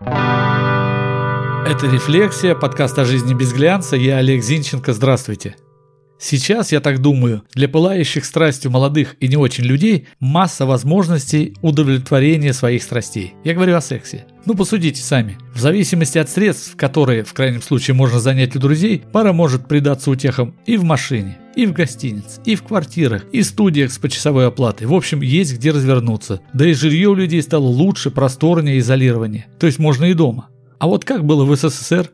Это «Рефлексия», подкаст о жизни без глянца. Я Олег Зинченко. Здравствуйте. Сейчас, я так думаю, для пылающих страстью молодых и не очень людей масса возможностей удовлетворения своих страстей. Я говорю о сексе. Ну, посудите сами. В зависимости от средств, которые, в крайнем случае, можно занять у друзей, пара может предаться утехам и в машине, и в гостинице, и в квартирах, и в студиях с почасовой оплатой. В общем, есть где развернуться. Да и жилье у людей стало лучше, просторнее, изолированнее. То есть можно и дома. А вот как было в СССР?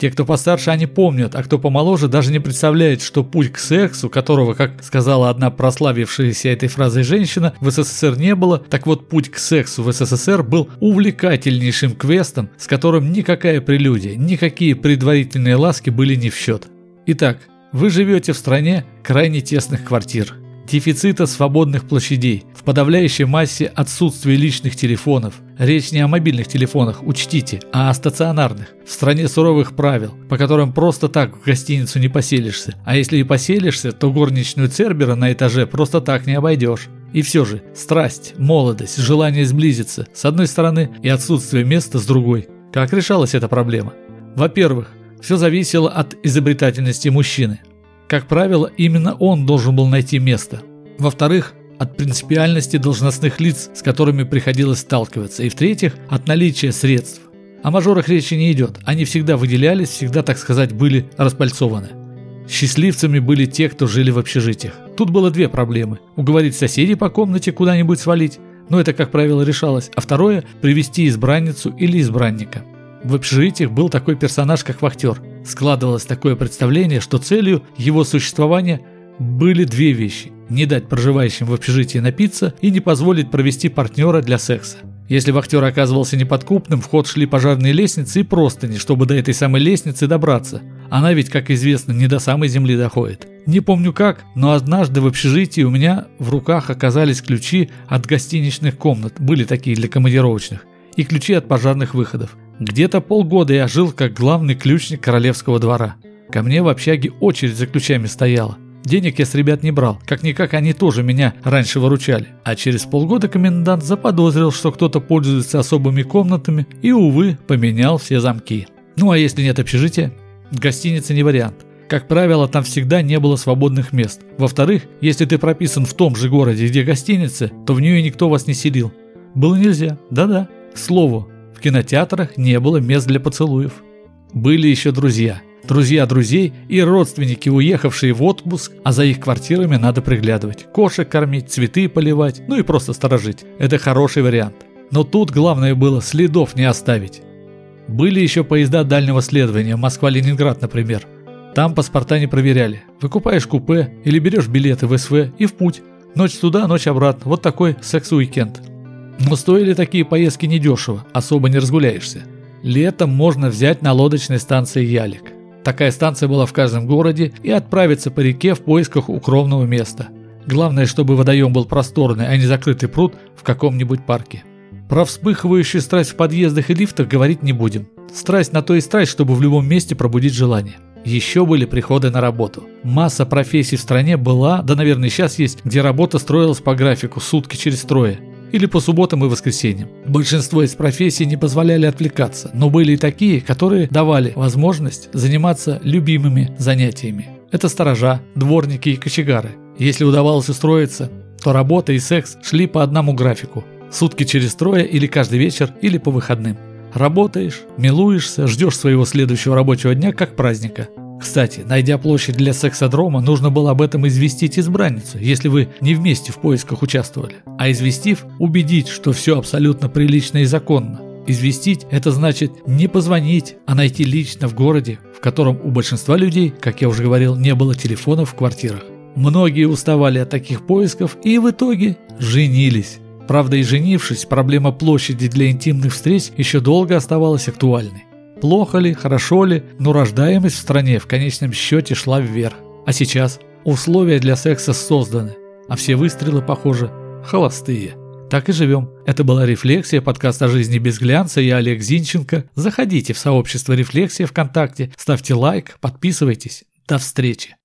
Те, кто постарше, они помнят, а кто помоложе, даже не представляет, что путь к сексу, которого, как сказала одна прославившаяся этой фразой женщина, в СССР не было, так вот путь к сексу в СССР был увлекательнейшим квестом, с которым никакая прелюдия, никакие предварительные ласки были не в счет. Итак, вы живете в стране крайне тесных квартир, дефицита свободных площадей, в подавляющей массе отсутствие личных телефонов. Речь не о мобильных телефонах, учтите, а о стационарных. В стране суровых правил, по которым просто так в гостиницу не поселишься. А если и поселишься, то горничную Цербера на этаже просто так не обойдешь. И все же, страсть, молодость, желание сблизиться с одной стороны и отсутствие места с другой. Как решалась эта проблема? Во-первых, все зависело от изобретательности мужчины. Как правило, именно он должен был найти место. Во-вторых, от принципиальности должностных лиц, с которыми приходилось сталкиваться. И в-третьих, от наличия средств. О мажорах речи не идет. Они всегда выделялись, всегда, так сказать, были распальцованы. Счастливцами были те, кто жили в общежитиях. Тут было две проблемы. Уговорить соседей по комнате куда-нибудь свалить, но это, как правило, решалось. А второе – привести избранницу или избранника. В общежитиях был такой персонаж, как вахтер. Складывалось такое представление, что целью его существования были две вещи – не дать проживающим в общежитии напиться и не позволить провести партнера для секса. Если вахтер оказывался неподкупным, в ход шли пожарные лестницы и простыни, чтобы до этой самой лестницы добраться. Она ведь, как известно, не до самой земли доходит. Не помню как, но однажды в общежитии у меня в руках оказались ключи от гостиничных комнат, были такие для командировочных, и ключи от пожарных выходов. Где-то полгода я жил как главный ключник королевского двора. Ко мне в общаге очередь за ключами стояла. Денег я с ребят не брал, как-никак они тоже меня раньше выручали. А через полгода комендант заподозрил, что кто-то пользуется особыми комнатами и, увы, поменял все замки. Ну а если нет общежития? Гостиница не вариант. Как правило, там всегда не было свободных мест. Во-вторых, если ты прописан в том же городе, где гостиница, то в нее никто вас не селил. Было нельзя, да-да. К слову, в кинотеатрах не было мест для поцелуев. Были еще друзья. Друзья друзей и родственники, уехавшие в отпуск, а за их квартирами надо приглядывать. Кошек кормить, цветы поливать, ну и просто сторожить. Это хороший вариант. Но тут главное было следов не оставить. Были еще поезда дальнего следования, Москва-Ленинград, например. Там паспорта не проверяли. Выкупаешь купе или берешь билеты в СВ и в путь. Ночь туда, ночь обратно. Вот такой секс-уикенд. Но стоили такие поездки недешево, особо не разгуляешься. Летом можно взять на лодочной станции ялик. Такая станция была в каждом городе, и отправиться по реке в поисках укромного места. Главное, чтобы водоем был просторный, а не закрытый пруд в каком-нибудь парке. Про вспыхивающую страсть в подъездах и лифтах говорить не будем. Страсть на то и страсть, чтобы в любом месте пробудить желание. Еще были приходы на работу. Масса профессий в стране была, да, наверное, сейчас есть, где работа строилась по графику сутки через трое. Или по субботам и воскресеньям. Большинство из профессий не позволяли отвлекаться, но были и такие, которые давали возможность заниматься любимыми занятиями. Это сторожа, дворники и кочегары. Если удавалось устроиться, то работа и секс шли по одному графику. Сутки через трое или каждый вечер, или по выходным. Работаешь, милуешься, ждешь своего следующего рабочего дня как праздника. Кстати, найдя площадь для сексодрома, нужно было об этом известить избранницу, если вы не вместе в поисках участвовали. А известив, убедить, что все абсолютно прилично и законно. Известить – это значит не позвонить, а найти лично в городе, в котором у большинства людей, как я уже говорил, не было телефонов в квартирах. Многие уставали от таких поисков и в итоге женились. Правда, и женившись, проблема площади для интимных встреч еще долго оставалась актуальной. Плохо ли, хорошо ли, но рождаемость в стране в конечном счете шла вверх. А сейчас условия для секса созданы, а все выстрелы, похоже, холостые. Так и живем. Это была «Рефлексия», подкаст о жизни без глянца. Я Олег Зинченко. Заходите в сообщество «Рефлексия» ВКонтакте, ставьте лайк, подписывайтесь. До встречи.